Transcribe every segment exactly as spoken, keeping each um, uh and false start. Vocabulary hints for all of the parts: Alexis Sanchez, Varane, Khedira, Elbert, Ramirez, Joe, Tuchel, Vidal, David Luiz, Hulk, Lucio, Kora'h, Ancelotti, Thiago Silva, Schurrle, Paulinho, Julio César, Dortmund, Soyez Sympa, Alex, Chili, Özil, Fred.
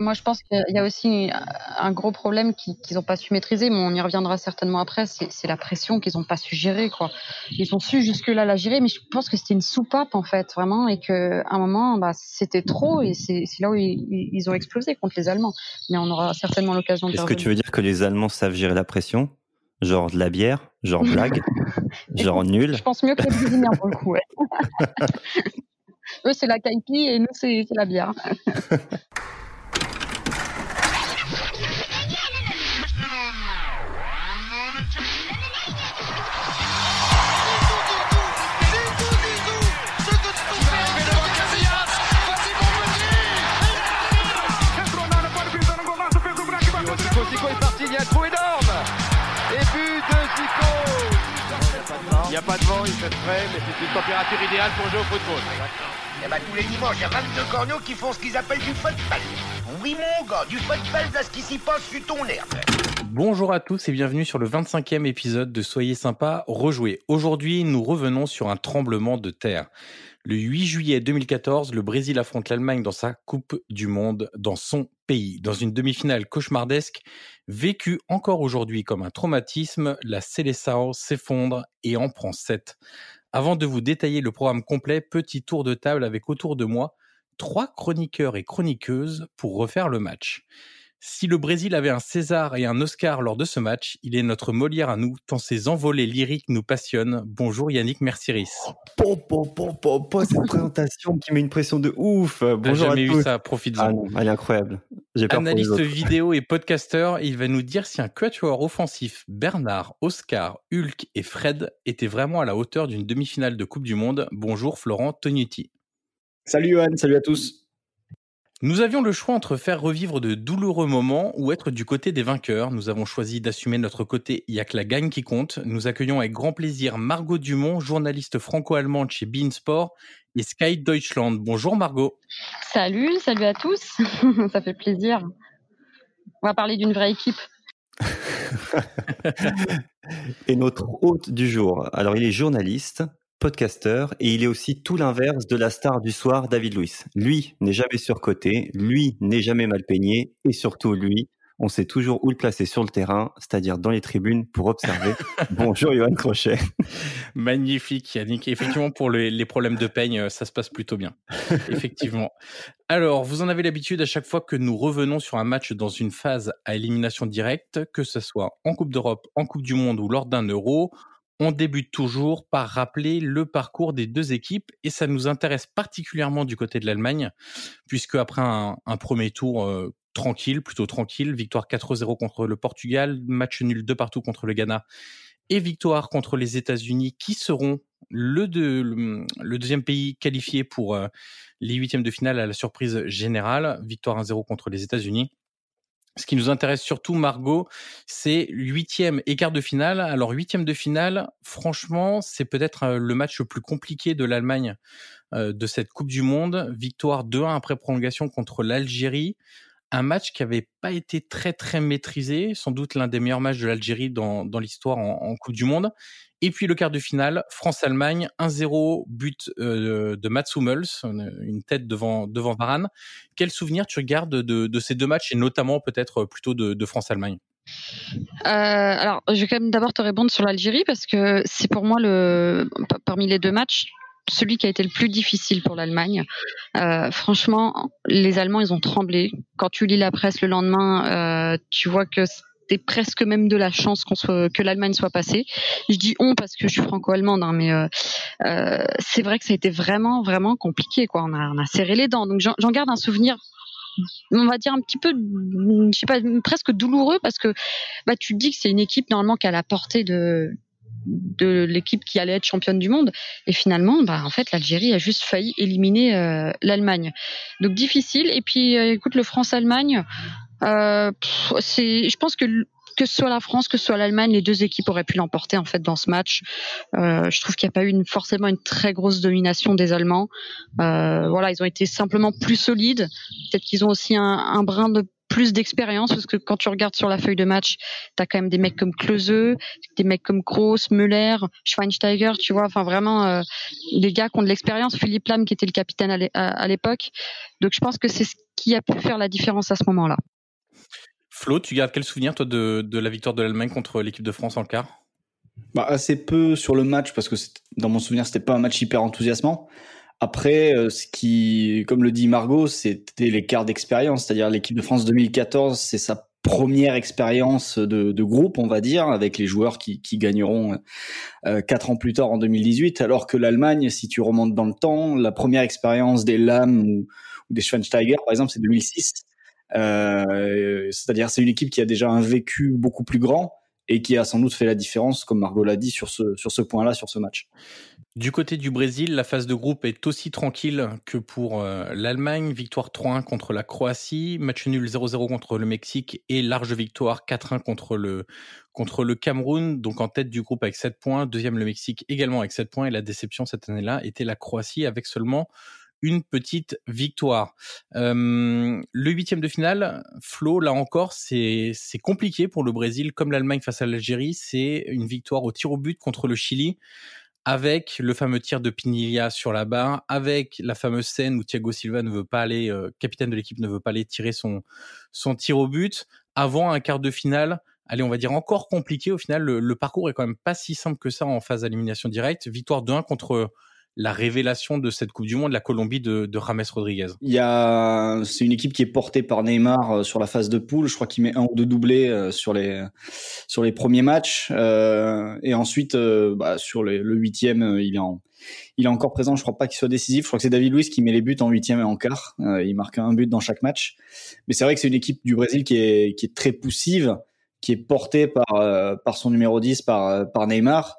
Moi, je pense qu'il y a aussi un gros problème qu'ils n'ont pas su maîtriser, mais on y reviendra certainement après. C'est la pression qu'ils n'ont pas su gérer, quoi. Ils ont su jusque-là la gérer, mais je pense que c'était une soupape, en fait, vraiment, et qu'à un moment, bah, c'était trop, et c'est là où ils, ils ont explosé contre les Allemands. Mais on aura certainement l'occasion de... Est-ce que tu veux dire que les Allemands savent gérer la pression ? Genre de la bière ? Genre blague ? Genre nul ? Je pense mieux que les Brésiliens, pour le coup, ouais. Eux, c'est la caipi, et nous, c'est la bière. Il n'y a pas de vent, il fait frais, mais c'est une température idéale pour jouer au football. Et bah tous les dimanches, il y a vingt-deux corneaux qui font ce qu'ils appellent du football. Oui mon gars, du football, là ce qui s'y passe, sur ton nerf. Bonjour à tous et bienvenue sur le vingt-cinquième épisode de Soyez Sympa, Rejouez. Aujourd'hui, nous revenons sur un tremblement de terre. Le huit juillet deux mille quatorze, le Brésil affronte l'Allemagne dans sa Coupe du Monde, dans son pays. Dans une demi-finale cauchemardesque, vécue encore aujourd'hui comme un traumatisme, la Seleção s'effondre et en prend sept. Avant de vous détailler le programme complet, petit tour de table avec autour de moi trois chroniqueurs et chroniqueuses pour refaire le match. Si le Brésil avait un César et un Oscar lors de ce match, il est notre Molière à nous, tant ses envolées lyriques nous passionnent. Bonjour Yannick Mercieris. Pom, pom, pom, pom, pom, cette présentation qui met une pression de ouf. Bonjour à tous. J'ai jamais eu ça, profite-en. Ah non, elle est incroyable. J'ai peur. Analyste vidéo et podcasteur, il va nous dire si un quatuor offensif Bernard, Oscar, Hulk et Fred était vraiment à la hauteur d'une demi-finale de Coupe du Monde. Bonjour Florent Tognutti. Salut Johan, salut à tous. Nous avions le choix entre faire revivre de douloureux moments ou être du côté des vainqueurs. Nous avons choisi d'assumer notre côté, il n'y a que la gagne qui compte. Nous accueillons avec grand plaisir Margot Dumont, journaliste franco-allemande chez beIN Sport et Sky Deutschland. Bonjour Margot. Salut, salut à tous. Ça fait plaisir. On va parler d'une vraie équipe. Et notre hôte du jour, alors il est journaliste, podcasteur, et il est aussi tout l'inverse de la star du soir, David Luiz. Lui n'est jamais surcoté, lui n'est jamais mal peigné, et surtout lui, on sait toujours où le placer sur le terrain, c'est-à-dire dans les tribunes pour observer. Bonjour Johan Crochet. Magnifique Yannick. Effectivement, pour les, les problèmes de peigne, ça se passe plutôt bien. Effectivement. Alors, vous en avez l'habitude à chaque fois que nous revenons sur un match dans une phase à élimination directe, que ce soit en Coupe d'Europe, en Coupe du Monde ou lors d'un Euro. On débute toujours par rappeler le parcours des deux équipes et ça nous intéresse particulièrement du côté de l'Allemagne puisque après un, un premier tour euh, tranquille, plutôt tranquille, victoire quatre zéro contre le Portugal, match nul deux partout contre le Ghana et victoire contre les États-Unis qui seront le, deux, le, le deuxième pays qualifié pour euh, les huitièmes de finale à la surprise générale, victoire un zéro contre les États-Unis. Ce qui nous intéresse surtout, Margot, c'est huitième et quart de finale. Alors, huitième de finale, franchement, c'est peut-être le match le plus compliqué de l'Allemagne euh, de cette Coupe du Monde. Victoire deux à un après prolongation contre l'Algérie. Un match qui n'avait pas été très, très maîtrisé. Sans doute l'un des meilleurs matchs de l'Algérie dans, dans l'histoire en, en Coupe du Monde. Et puis, le quart de finale, France-Allemagne, un zéro, but euh, de Mats Hummels, une tête devant, devant Varane. Quel souvenir tu gardes de, de ces deux matchs, et notamment peut-être plutôt de, de France-Allemagne ? Euh, alors, je vais quand même d'abord te répondre sur l'Algérie, parce que c'est pour moi, le parmi les deux matchs, celui qui a été le plus difficile pour l'Allemagne. Euh, franchement, les Allemands, ils ont tremblé. Quand tu lis la presse le lendemain, euh, tu vois que... c'était presque même de la chance qu'on soit, que l'Allemagne soit passée. Je dis on parce que je suis franco-allemande, hein, mais euh, euh, c'est vrai que ça a été vraiment, vraiment compliqué, quoi. On a, on a serré les dents. Donc j'en, j'en garde un souvenir, on va dire un petit peu, je sais pas, presque douloureux parce que bah tu te dis que c'est une équipe normalement qui a la portée de de l'équipe qui allait être championne du monde et finalement bah en fait l'Algérie a juste failli éliminer euh, l'Allemagne. Donc difficile. Et puis euh, écoute, le France-Allemagne. Euh, pff, c'est, je pense que que ce soit la France, que ce soit l'Allemagne, les deux équipes auraient pu l'emporter en fait dans ce match. Euh, je trouve qu'il n'y a pas eu une, forcément une très grosse domination des Allemands. Euh, voilà, ils ont été simplement plus solides. Peut-être qu'ils ont aussi un, un brin de plus d'expérience, parce que quand tu regardes sur la feuille de match, t'as quand même des mecs comme Klose, des mecs comme Kroos, Müller, Schweinsteiger, tu vois, enfin vraiment euh, des gars qui ont de l'expérience, Philipp Lahm qui était le capitaine à l'époque. Donc je pense que c'est ce qui a pu faire la différence à ce moment-là. Flo, tu gardes quel souvenir toi de, de la victoire de l'Allemagne contre l'équipe de France en quart? Bah, assez peu sur le match, parce que dans mon souvenir, c'était pas un match hyper enthousiasmant. Après, ce qui, comme le dit Margot, c'était les quarts d'expérience, c'est-à-dire l'équipe de France deux mille quatorze, c'est sa première expérience de, de groupe, on va dire, avec les joueurs qui, qui gagneront euh, quatre ans plus tard en deux mille dix-huit, alors que l'Allemagne, si tu remontes dans le temps, la première expérience des Lahm ou, ou des Schweinsteiger, par exemple, c'est deux mille six. Euh, c'est-à-dire c'est une équipe qui a déjà un vécu beaucoup plus grand et qui a sans doute fait la différence, comme Margot l'a dit, sur ce, sur ce point-là, sur ce match. Du côté du Brésil, la phase de groupe est aussi tranquille que pour euh, l'Allemagne. Victoire trois un contre la Croatie, match nul zéro zéro contre le Mexique et large victoire quatre un contre le, contre le Cameroun. Donc en tête du groupe avec sept points, deuxième le Mexique également avec sept points. Et la déception cette année-là était la Croatie avec seulement une petite victoire. Euh, le huitième de finale, Flo, là encore, c'est, c'est compliqué pour le Brésil, comme l'Allemagne face à l'Algérie. C'est une victoire au tir au but contre le Chili, avec le fameux tir de Pinilla sur la barre, avec la fameuse scène où Thiago Silva ne veut pas aller, euh, capitaine de l'équipe ne veut pas aller tirer son, son tir au but, avant un quart de finale. Allez, on va dire encore compliqué. Au final, le, le parcours est quand même pas si simple que ça en phase d'élimination directe. Victoire deux un contre la révélation de cette Coupe du Monde, la Colombie de, de James Rodriguez. Il y a, c'est une équipe qui est portée par Neymar sur la phase de poule. Je crois qu'il met un ou deux doublés sur les sur les premiers matchs. Euh, et ensuite, euh, bah, sur les, le huitième, il est en, il est encore présent. Je crois pas qu'il soit décisif. Je crois que c'est David Luiz qui met les buts en huitième et en quart. Euh, il marque un but dans chaque match. Mais c'est vrai que c'est une équipe du Brésil qui est qui est très poussive, qui est portée par euh, par son numéro dix, par par Neymar.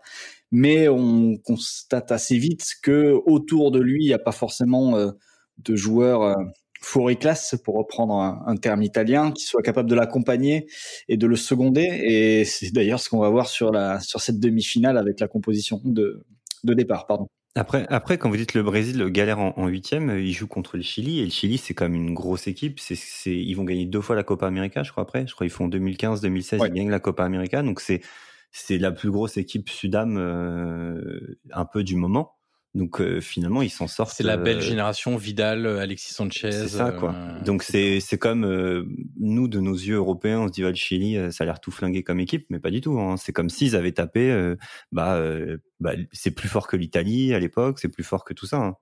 Mais on constate assez vite que autour de lui, il n'y a pas forcément euh, de joueurs euh, fuori classe, pour reprendre un, un terme italien, qui soient capables de l'accompagner et de le seconder. Et c'est d'ailleurs ce qu'on va voir sur la sur cette demi-finale avec la composition de de départ, pardon. Après, après, quand vous dites le Brésil galère en huitième, il joue contre le Chili, et le Chili, c'est quand même une grosse équipe. C'est, c'est, ils vont gagner deux fois la Copa América, je crois. Après, je crois qu'ils font deux mille quinze, deux mille seize, ouais. Ils gagnent la Copa América, donc c'est C'est la plus grosse équipe sudam euh, un peu du moment. Donc euh, finalement, ils s'en sortent. C'est la belle euh, génération Vidal, Alexis Sanchez. C'est ça, quoi. Euh, Donc c'est c'est comme euh, nous, de nos yeux européens, on se dit ah, le Chili, ça a l'air tout flingué comme équipe, mais pas du tout. Hein. C'est comme s'ils avaient tapé. Euh, bah, euh, bah, c'est plus fort que l'Italie à l'époque, c'est plus fort que tout ça. Hein.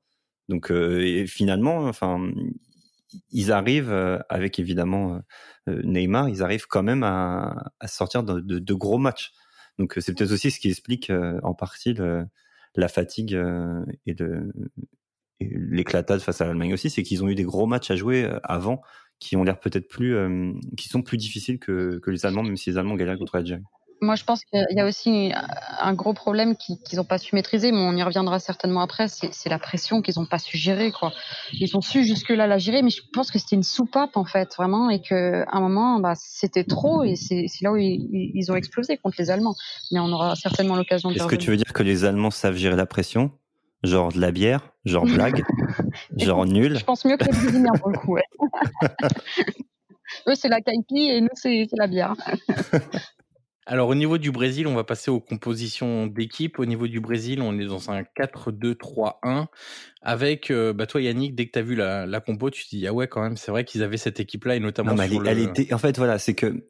Donc euh, et finalement, enfin. Ils arrivent, euh, avec évidemment euh, Neymar, ils arrivent quand même à, à sortir de, de, de gros matchs. Donc c'est peut-être aussi ce qui explique euh, en partie le, la fatigue euh, et, le, et l'éclatade face à l'Allemagne aussi, c'est qu'ils ont eu des gros matchs à jouer avant qui ont l'air peut-être plus, euh, qui sont plus difficiles que, que les Allemands, même si les Allemands galèrent contre l'Algérie. Moi, je pense qu'il y a aussi un gros problème qu'ils n'ont pas su maîtriser, mais on y reviendra certainement après. C'est, c'est la pression qu'ils n'ont pas su gérer, quoi. Ils ont su jusque-là la gérer, mais je pense que c'était une soupape, en fait, vraiment, et qu'à un moment, bah, c'était trop, et c'est, c'est là où ils, ils ont explosé contre les Allemands. Mais on aura certainement l'occasion de Est-ce que revenir. Tu veux dire que les Allemands savent gérer la pression ? Genre de la bière ? Genre blague ? Genre nul ? Je pense mieux que les Brésiliens, pour le coup, ouais. Eux, c'est la caipi, et nous, c'est, c'est la bière. Alors, au niveau du Brésil, on va passer aux compositions d'équipe. Au niveau du Brésil, on est dans un quatre deux trois un. Avec, euh, bah, toi, Yannick, dès que tu as vu la, la compo, tu te dis, ah ouais, quand même, c'est vrai qu'ils avaient cette équipe-là, et notamment non, sur elle, le... elle était... En fait, voilà, c'est que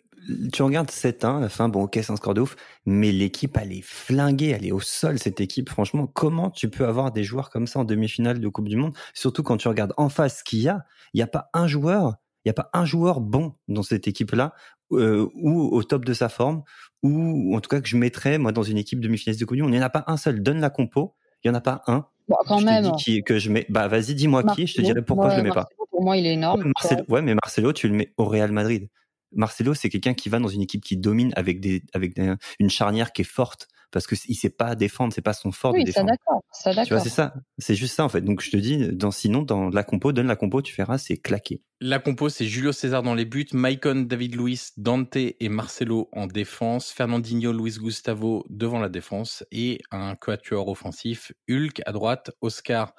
tu regardes sept un, la fin, bon, ok, c'est un score de ouf, mais l'équipe, elle est flinguée, elle est au sol, cette équipe. Franchement, comment tu peux avoir des joueurs comme ça en demi-finale de Coupe du Monde? Surtout quand tu regardes en face ce qu'il y a, il n'y a pas un joueur... Il n'y a pas un joueur bon dans cette équipe-là, euh, ou au top de sa forme, ou en tout cas que je mettrais, moi, dans une équipe demi-finaliste de Coupe du Monde. Il n'y en a pas un seul. Donne la compo. Il n'y en a pas un. Bon, quand je même. Te dis qui, que je mets... Bah, vas-y, dis-moi Marcelo. Qui. Je te dirai pourquoi ouais, je ne le mets Marcelo, pas. Pour moi, il est énorme. Ouais, Marcelo, ouais, mais Marcelo, tu le mets au Real Madrid. Marcelo, c'est quelqu'un qui va dans une équipe qui domine avec, des, avec des, une charnière qui est forte. Parce qu'il ne sait pas défendre, ce n'est pas son fort oui, de défendre. Oui, ça d'accord. Tu vois, c'est ça. C'est juste ça, en fait. Donc, je te dis, dans, sinon, dans la compo, donne la compo, tu verras, c'est claqué. La compo, c'est Julio César dans les buts, Maicon, David Luiz, Dante et Marcelo en défense, Fernandinho, Luis Gustavo devant la défense et un quatuor offensif, Hulk à droite, Oscar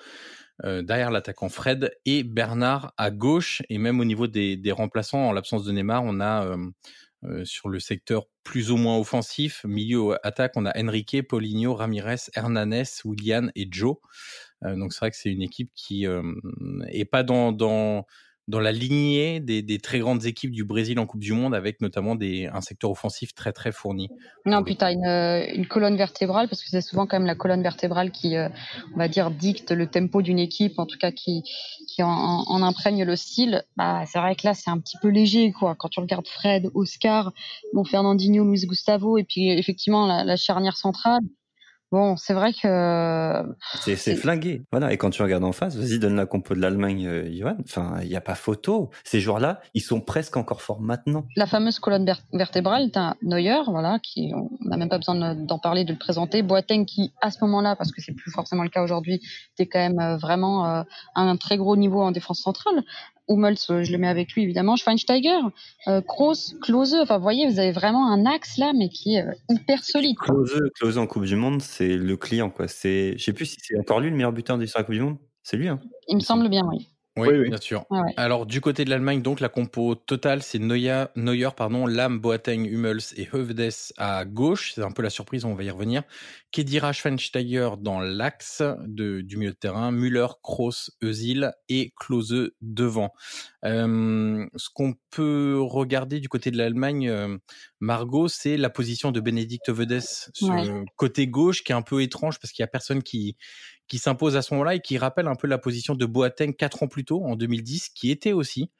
euh, derrière l'attaquant Fred et Bernard à gauche. Et même au niveau des, des remplaçants, en l'absence de Neymar, on a euh, euh, sur le secteur plus ou moins offensif, milieu attaque, on a Enrique, Paulinho, Ramirez, Hernanes, Willian et Joe. Euh, donc c'est vrai que c'est une équipe qui euh, est pas dans... dans dans la lignée des, des très grandes équipes du Brésil en Coupe du Monde, avec notamment des, un secteur offensif très très fourni. Non, puis tu as une, une colonne vertébrale, parce que c'est souvent quand même la colonne vertébrale qui, euh, on va dire, dicte le tempo d'une équipe, en tout cas qui, qui en, en imprègne le style. Bah, c'est vrai que là, c'est un petit peu léger, quoi. Quand tu regardes Fred, Oscar, bon, Fernandinho, Luis Gustavo, et puis effectivement la, la charnière centrale, bon, c'est vrai que... C'est, c'est, c'est flingué. Voilà. Et quand tu regardes en face, vas-y, donne la compo de l'Allemagne, euh, Johan. Enfin, il n'y a pas photo. Ces joueurs-là, ils sont presque encore forts maintenant. La fameuse colonne ber- vertébrale, t'as Neuer, voilà, qui, on n'a même pas besoin d'en parler, de le présenter. Boateng, qui, à ce moment-là, parce que c'est plus forcément le cas aujourd'hui, t'es quand même euh, vraiment euh, à un très gros niveau en défense centrale. Hummels, je le mets avec lui, évidemment. Schweinsteiger, euh, Kroos, Klose. Enfin, vous voyez, vous avez vraiment un axe, là, mais qui est euh, hyper solide. Klose, Klose en Coupe du Monde, c'est le client, quoi. C'est, je sais plus si c'est encore lui le meilleur buteur de l'histoire de la Coupe du Monde. C'est lui, hein. Il me semble bien, oui. Oui, oui, oui. Bien sûr. Ah ouais. Alors, du côté de l'Allemagne, donc, la compo totale, c'est Neuer, Neuer pardon, Lahm, Boateng, Hummels et Hovedes à gauche. C'est un peu la surprise, on va y revenir. Khedira, Schweinsteiger dans l'axe de, du milieu de terrain. Müller, Kroos, Özil et Klose devant. Euh, ce qu'on peut regarder du côté de l'Allemagne, euh, Margot, c'est la position de Benedict Hovedes sur ouais. le côté gauche, qui est un peu étrange parce qu'il n'y a personne qui... qui s'impose à ce moment-là et qui rappelle un peu la position de Boateng quatre ans plus tôt, en deux mille dix, qui était aussi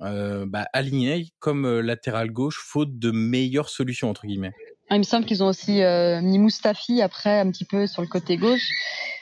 euh, bah, aligné comme latéral gauche, faute de meilleures solutions, entre guillemets. Il me semble qu'ils ont aussi euh, mis Mustafi après un petit peu sur le côté gauche.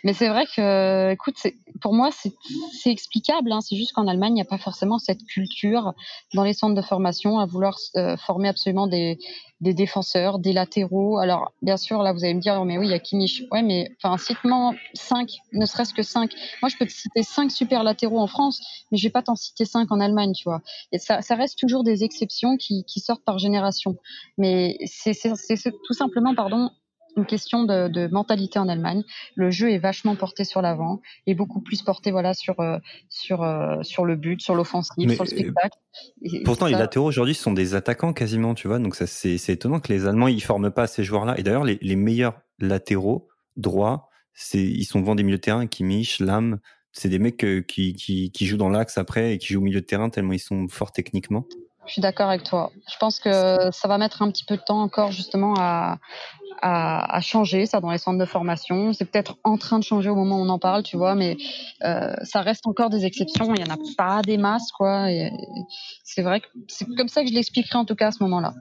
Mais c'est vrai que, écoute, c'est, pour moi, c'est, c'est explicable. Hein. C'est juste qu'en Allemagne, il n'y a pas forcément cette culture dans les centres de formation à vouloir euh, former absolument des, des défenseurs, des latéraux. Alors, bien sûr, là, vous allez me dire, oh, mais oui, il y a Kimmich. Ouais, mais enfin, cite-moi cinq, ne serait-ce que cinq. Moi, je peux te citer cinq super latéraux en France, mais je vais pas t'en citer cinq en Allemagne, tu vois. Et ça, ça reste toujours des exceptions qui, qui sortent par génération. Mais c'est, c'est, c'est, c'est tout simplement, pardon, une question de, de mentalité en Allemagne. Le jeu est vachement porté sur l'avant et beaucoup plus porté voilà sur euh, sur euh, sur le but, sur l'offensive, mais sur le spectacle. Et, pourtant, et les latéraux aujourd'hui sont des attaquants quasiment, tu vois. Donc ça, c'est, c'est étonnant que les Allemands ils forment pas ces joueurs-là. Et d'ailleurs, les, les meilleurs latéraux droits, c'est ils sont devant des milieux de terrain, Kimmich, Lahm. C'est des mecs euh, qui qui qui jouent dans l'axe après et qui jouent au milieu de terrain tellement ils sont forts techniquement. Je suis d'accord avec toi. Je pense que ça va mettre un petit peu de temps encore justement à, à, à changer ça dans les centres de formation. C'est peut-être en train de changer au moment où on en parle, tu vois, mais euh, ça reste encore des exceptions. Il n'y en a pas des masses, quoi. Et c'est vrai que c'est comme ça que je l'expliquerai en tout cas à ce moment-là.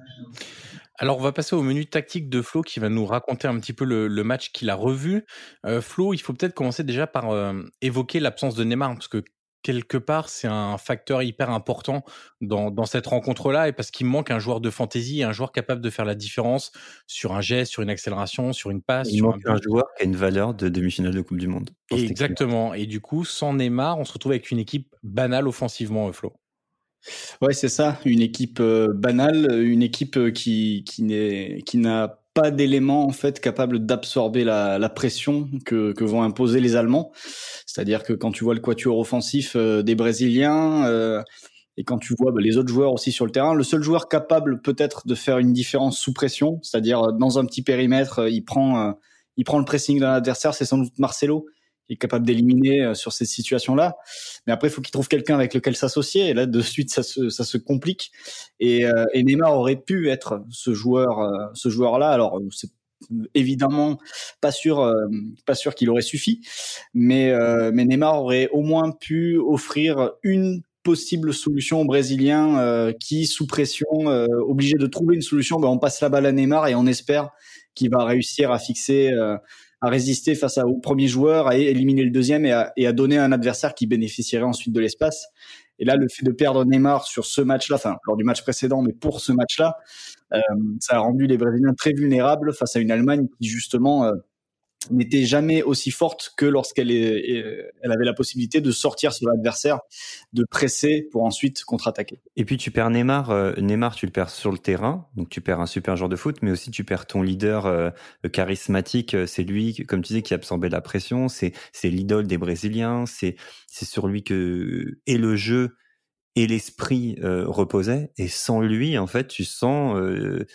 Alors, on va passer au menu tactique de Flo qui va nous raconter un petit peu le, le match qu'il a revu. Euh, Flo, il faut peut-être commencer déjà par euh, évoquer l'absence de Neymar parce que quelque part, c'est un facteur hyper important dans, dans cette rencontre-là et parce qu'il manque un joueur de fantasy, un joueur capable de faire la différence sur un geste, sur une accélération, sur une passe. Il sur manque un, un joueur qui a une valeur de demi-finale de Coupe du Monde. Exactement. Et du coup, sans Neymar, on se retrouve avec une équipe banale offensivement, Flo. Ouais, c'est ça. Une équipe euh, banale, une équipe qui, qui, n'est, qui n'a pas d'éléments en fait capables d'absorber la, la pression que, que vont imposer les Allemands. C'est-à-dire que quand tu vois le quatuor offensif euh, des Brésiliens euh, et quand tu vois bah, les autres joueurs aussi sur le terrain, le seul joueur capable peut-être de faire une différence sous pression, c'est-à-dire euh, dans un petit périmètre, euh, il prend euh, il prend le pressing d'un adversaire, c'est sans doute Marcelo qui est capable d'éliminer euh, sur ces situations-là. Mais après, il faut qu'il trouve quelqu'un avec lequel s'associer. Et là, de suite, ça se, ça se complique. Et, euh, et Neymar aurait pu être ce joueur, euh, ce joueur-là. Alors, c'est évidemment pas sûr, euh, pas sûr qu'il aurait suffi. Mais, euh, mais Neymar aurait au moins pu offrir une possible solution aux Brésiliens euh, qui, sous pression, euh, obligés de trouver une solution, ben, on passe la balle à Neymar et on espère qu'il va réussir à fixer... Euh, à résister face au premier joueur, à éliminer le deuxième et à, et à donner à un adversaire qui bénéficierait ensuite de l'espace. Et là, le fait de perdre Neymar sur ce match-là, enfin lors du match précédent, mais pour ce match-là, euh, ça a rendu les Brésiliens très vulnérables face à une Allemagne qui justement euh, n'était jamais aussi forte que lorsqu'elle est, elle avait la possibilité de sortir sur l'adversaire, de presser pour ensuite contre-attaquer. Et puis tu perds Neymar, euh, Neymar tu le perds sur le terrain, donc tu perds un super joueur de foot, mais aussi tu perds ton leader euh, charismatique, c'est lui, comme tu disais, qui absorbait la pression, c'est, c'est l'idole des Brésiliens, c'est, c'est sur lui que et le jeu et l'esprit euh, reposait, et sans lui, en fait, tu sens, euh,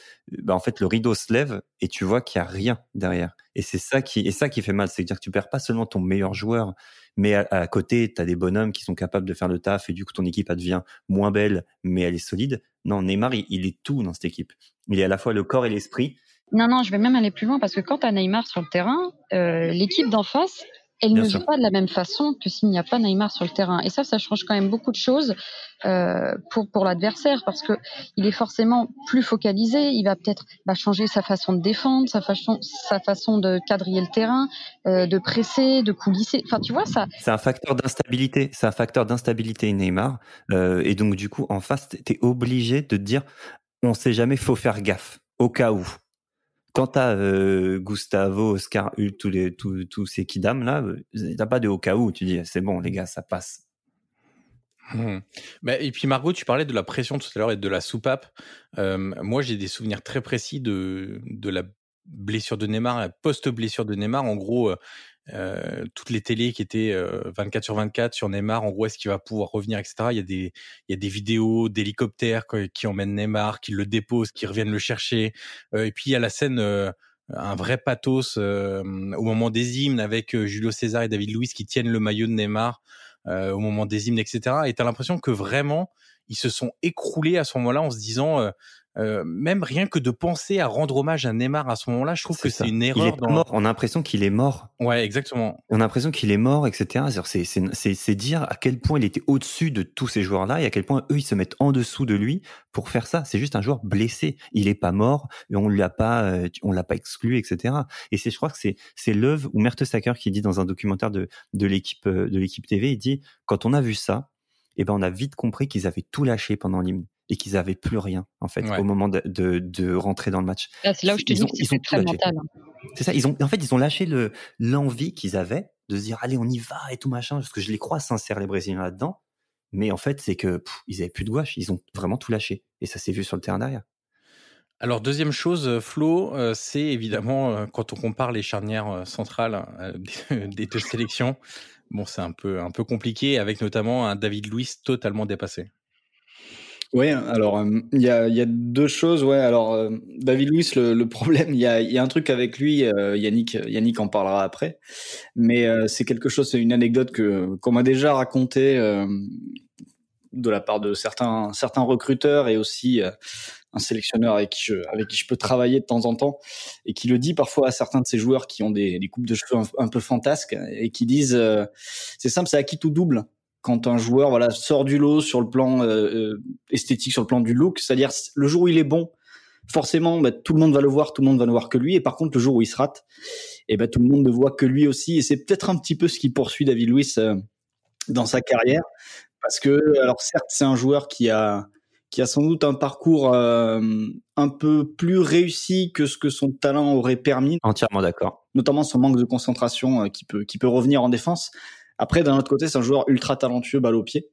bah, en fait, le rideau se lève et tu vois qu'il y a rien derrière. Et c'est ça qui, et ça qui fait mal, c'est-à-dire que tu perds pas seulement ton meilleur joueur, mais à, à côté, t'as des bonhommes qui sont capables de faire le taf et du coup, ton équipe elle devient moins belle, mais elle est solide. Non, Neymar, il, il est tout dans cette équipe. Il est à la fois le corps et l'esprit. Non, non, je vais même aller plus loin parce que quand t'as Neymar sur le terrain, euh, l'équipe d'en face, elle Bien ne sûr. joue pas de la même façon que s'il n'y a pas Neymar sur le terrain. Et ça, ça change quand même beaucoup de choses euh, pour pour l'adversaire, parce que il est forcément plus focalisé. Il va peut-être bah, changer sa façon de défendre, sa façon sa façon de quadriller le terrain, euh, de presser, de coulisser. Enfin, tu vois ça. C'est un facteur d'instabilité. C'est un facteur d'instabilité Neymar. Euh, et donc du coup, en face, t'es obligé de te dire, on sait jamais, faut faire gaffe au cas où. Quand t'as euh, Gustavo, Oscar, Hulk, tous les tous tous ces kidams là, t'as pas de au cas où. Tu dis c'est bon les gars, ça passe. Mmh. Bah, et puis Margot, tu parlais de la pression tout à l'heure et de la soupape. Euh, moi, j'ai des souvenirs très précis de de la blessure de Neymar, la post-blessure de Neymar. En gros, euh, toutes les télés qui étaient euh, vingt-quatre sur vingt-quatre sur Neymar, en gros, est-ce qu'il va pouvoir revenir, et cetera. Il y a des, il y a des vidéos d'hélicoptères qui emmènent Neymar, qui le déposent, qui reviennent le chercher. Euh, et puis, il y a la scène, euh, un vrai pathos euh, au moment des hymnes avec euh, Julio César et David Luiz qui tiennent le maillot de Neymar euh, au moment des hymnes, et cetera. Et t'as l'impression que vraiment, ils se sont écroulés à ce moment-là en se disant... Euh, Euh, même rien que de penser à rendre hommage à Neymar à ce moment-là, je trouve c'est que ça. c'est une erreur. Il est dans... mort. On a l'impression qu'il est mort. Ouais, exactement. On a l'impression qu'il est mort, et cetera. C'est, c'est, c'est, c'est dire à quel point il était au-dessus de tous ces joueurs-là et à quel point eux, ils se mettent en dessous de lui pour faire ça. C'est juste un joueur blessé. Il est pas mort. On l'a pas, on l'a pas exclu, et cetera. Et c'est, je crois que c'est, c'est l'œuvre ou Mertesacker qui dit dans un documentaire de, de l'équipe, de l'équipe T V, il dit, quand on a vu ça, eh ben, on a vite compris qu'ils avaient tout lâché pendant l'hymne. Et qu'ils n'avaient plus rien, en fait, ouais. au moment de, de, de rentrer dans le match. Là, c'est là où je te ils dis ont, que c'est très mental. C'est ça, ils ont, en fait, ils ont lâché le, l'envie qu'ils avaient de se dire, allez, on y va et tout machin, parce que je les crois sincères, les Brésiliens là-dedans. Mais en fait, c'est que, pff, ils n'avaient plus de gouache, ils ont vraiment tout lâché. Et ça s'est vu sur le terrain derrière. Alors, deuxième chose, Flo, euh, c'est évidemment, euh, quand on compare les charnières euh, centrales euh, des deux sélections, bon, c'est un peu, un peu compliqué, avec notamment un David Luiz totalement dépassé. Oui, alors il euh, y, a, y a deux choses. Ouais, alors euh, David Luiz, le, le problème, il y a, y a un truc avec lui. Euh, Yannick, Yannick en parlera après, mais euh, c'est quelque chose, c'est une anecdote que qu'on m'a déjà racontée euh, de la part de certains certains recruteurs et aussi euh, un sélectionneur avec qui je avec qui je peux travailler de temps en temps et qui le dit parfois à certains de ces joueurs qui ont des, des coupes de cheveux un, un peu fantasques et qui disent euh, c'est simple, c'est acquis tout double. Quand un joueur voilà sort du lot sur le plan euh, esthétique, sur le plan du look, c'est-à-dire le jour où il est bon, forcément bah, tout le monde va le voir, tout le monde va ne voir que lui. Et par contre, le jour où il se rate, et ben bah, tout le monde ne voit que lui aussi. Et c'est peut-être un petit peu ce qui poursuit David Luiz euh, dans sa carrière, parce que alors certes c'est un joueur qui a qui a sans doute un parcours euh, un peu plus réussi que ce que son talent aurait permis. Entièrement d'accord. Notamment son manque de concentration euh, qui peut qui peut revenir en défense. Après, d'un autre côté, c'est un joueur ultra talentueux, balle au pied.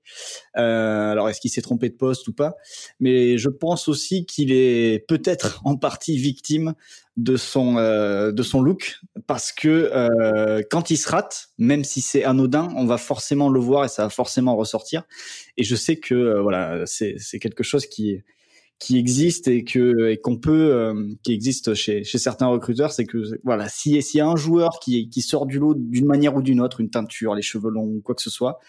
Euh, alors, est-ce qu'il s'est trompé de poste ou pas ? Mais je pense aussi qu'il est peut-être en partie victime de son euh, de son look, parce que euh, quand il se rate, même si c'est anodin, on va forcément le voir et ça va forcément ressortir. Et je sais que euh, voilà, c'est c'est quelque chose qui qui existe et que et qu'on peut euh, qui existe chez chez certains recruteurs, c'est que voilà, si s'il y a un joueur qui qui sort du lot d'une manière ou d'une autre, une teinture, les cheveux longs ou quoi que ce soit,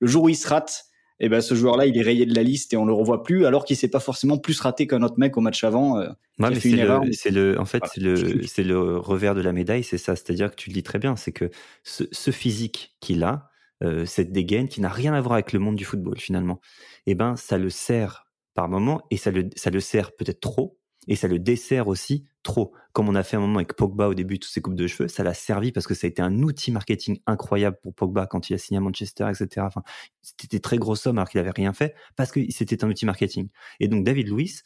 le jour où il se rate, et eh ben ce joueur-là, il est rayé de la liste et on le revoit plus, alors qu'il s'est pas forcément plus raté qu'un autre mec au match avant. Euh, ouais, mais c'est une le, erreur. c'est le en fait voilà. c'est le c'est le revers de la médaille, c'est ça, c'est-à-dire que tu le dis très bien, c'est que ce, ce physique qu'il a, euh, cette dégaine qui n'a rien à voir avec le monde du football finalement, et eh ben ça le sert par moment, et ça le, ça le sert peut-être trop, et ça le dessert aussi trop. Comme on a fait un moment avec Pogba au début, toutes ses coupes de cheveux, ça l'a servi parce que ça a été un outil marketing incroyable pour Pogba quand il a signé à Manchester, et cetera. Enfin, c'était des très grosses sommes alors qu'il n'avait rien fait, parce que c'était un outil marketing. Et donc David Luiz,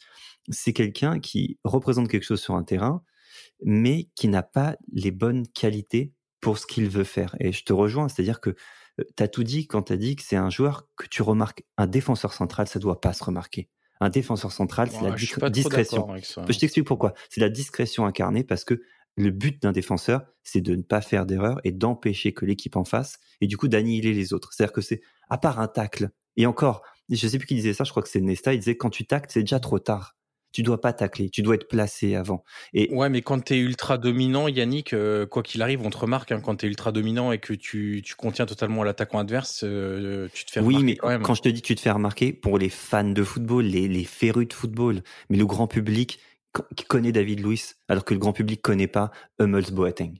c'est quelqu'un qui représente quelque chose sur un terrain, mais qui n'a pas les bonnes qualités pour ce qu'il veut faire. Et je te rejoins, c'est-à-dire que tu as tout dit quand tu as dit que c'est un joueur que tu remarques. Un défenseur central, ça ne doit pas se remarquer. Un défenseur central, c'est ouais, la dis- discrétion. Je t'explique pourquoi. C'est la discrétion incarnée, parce que le but d'un défenseur, c'est de ne pas faire d'erreur et d'empêcher que l'équipe en fasse, et du coup d'annihiler les autres. C'est-à-dire que c'est, à part un tacle, et encore, je ne sais plus qui disait ça, je crois que c'est Nesta, il disait quand tu tacles, c'est déjà trop tard. Tu dois pas tacler, tu dois être placé avant. Et ouais, mais quand t'es ultra dominant, Yannick, euh, quoi qu'il arrive, on te remarque. Hein, quand t'es ultra dominant et que tu, tu contiens totalement l'attaquant adverse, euh, tu te fais remarquer. Oui, mais quand, quand je te dis que tu te fais remarquer, pour les fans de football, les, les férus de football, mais le grand public qui connaît David Luiz, alors que le grand public connaît pas Hummels Boateng.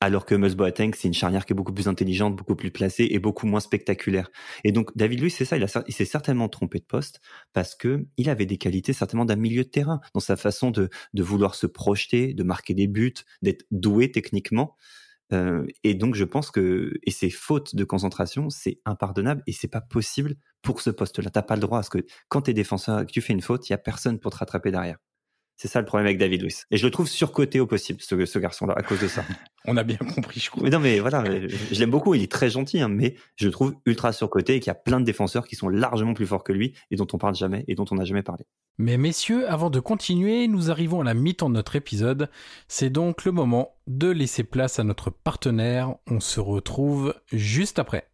Alors que Hummels Boateng, c'est une charnière qui est beaucoup plus intelligente, beaucoup plus placée et beaucoup moins spectaculaire. Et donc, David Luiz, c'est ça, il, a, il s'est certainement trompé de poste parce que il avait des qualités certainement d'un milieu de terrain, dans sa façon de, de vouloir se projeter, de marquer des buts, d'être doué techniquement. Euh, et donc, je pense que, et c'est faute de concentration, c'est impardonnable et c'est pas possible pour ce poste-là. T'as pas le droit, parce que quand t'es défenseur et que tu fais une faute, il y a personne pour te rattraper derrière. C'est ça le problème avec David Luiz. Et je le trouve surcoté au possible, ce, ce garçon-là, à cause de ça. On a bien compris, je crois. Mais non, mais voilà, je l'aime beaucoup, il est très gentil, hein, mais je le trouve ultra surcoté et qu'il y a plein de défenseurs qui sont largement plus forts que lui et dont on parle jamais et dont on n'a jamais parlé. Mais messieurs, avant de continuer, nous arrivons à la mi-temps de notre épisode. C'est donc le moment de laisser place à notre partenaire. On se retrouve juste après.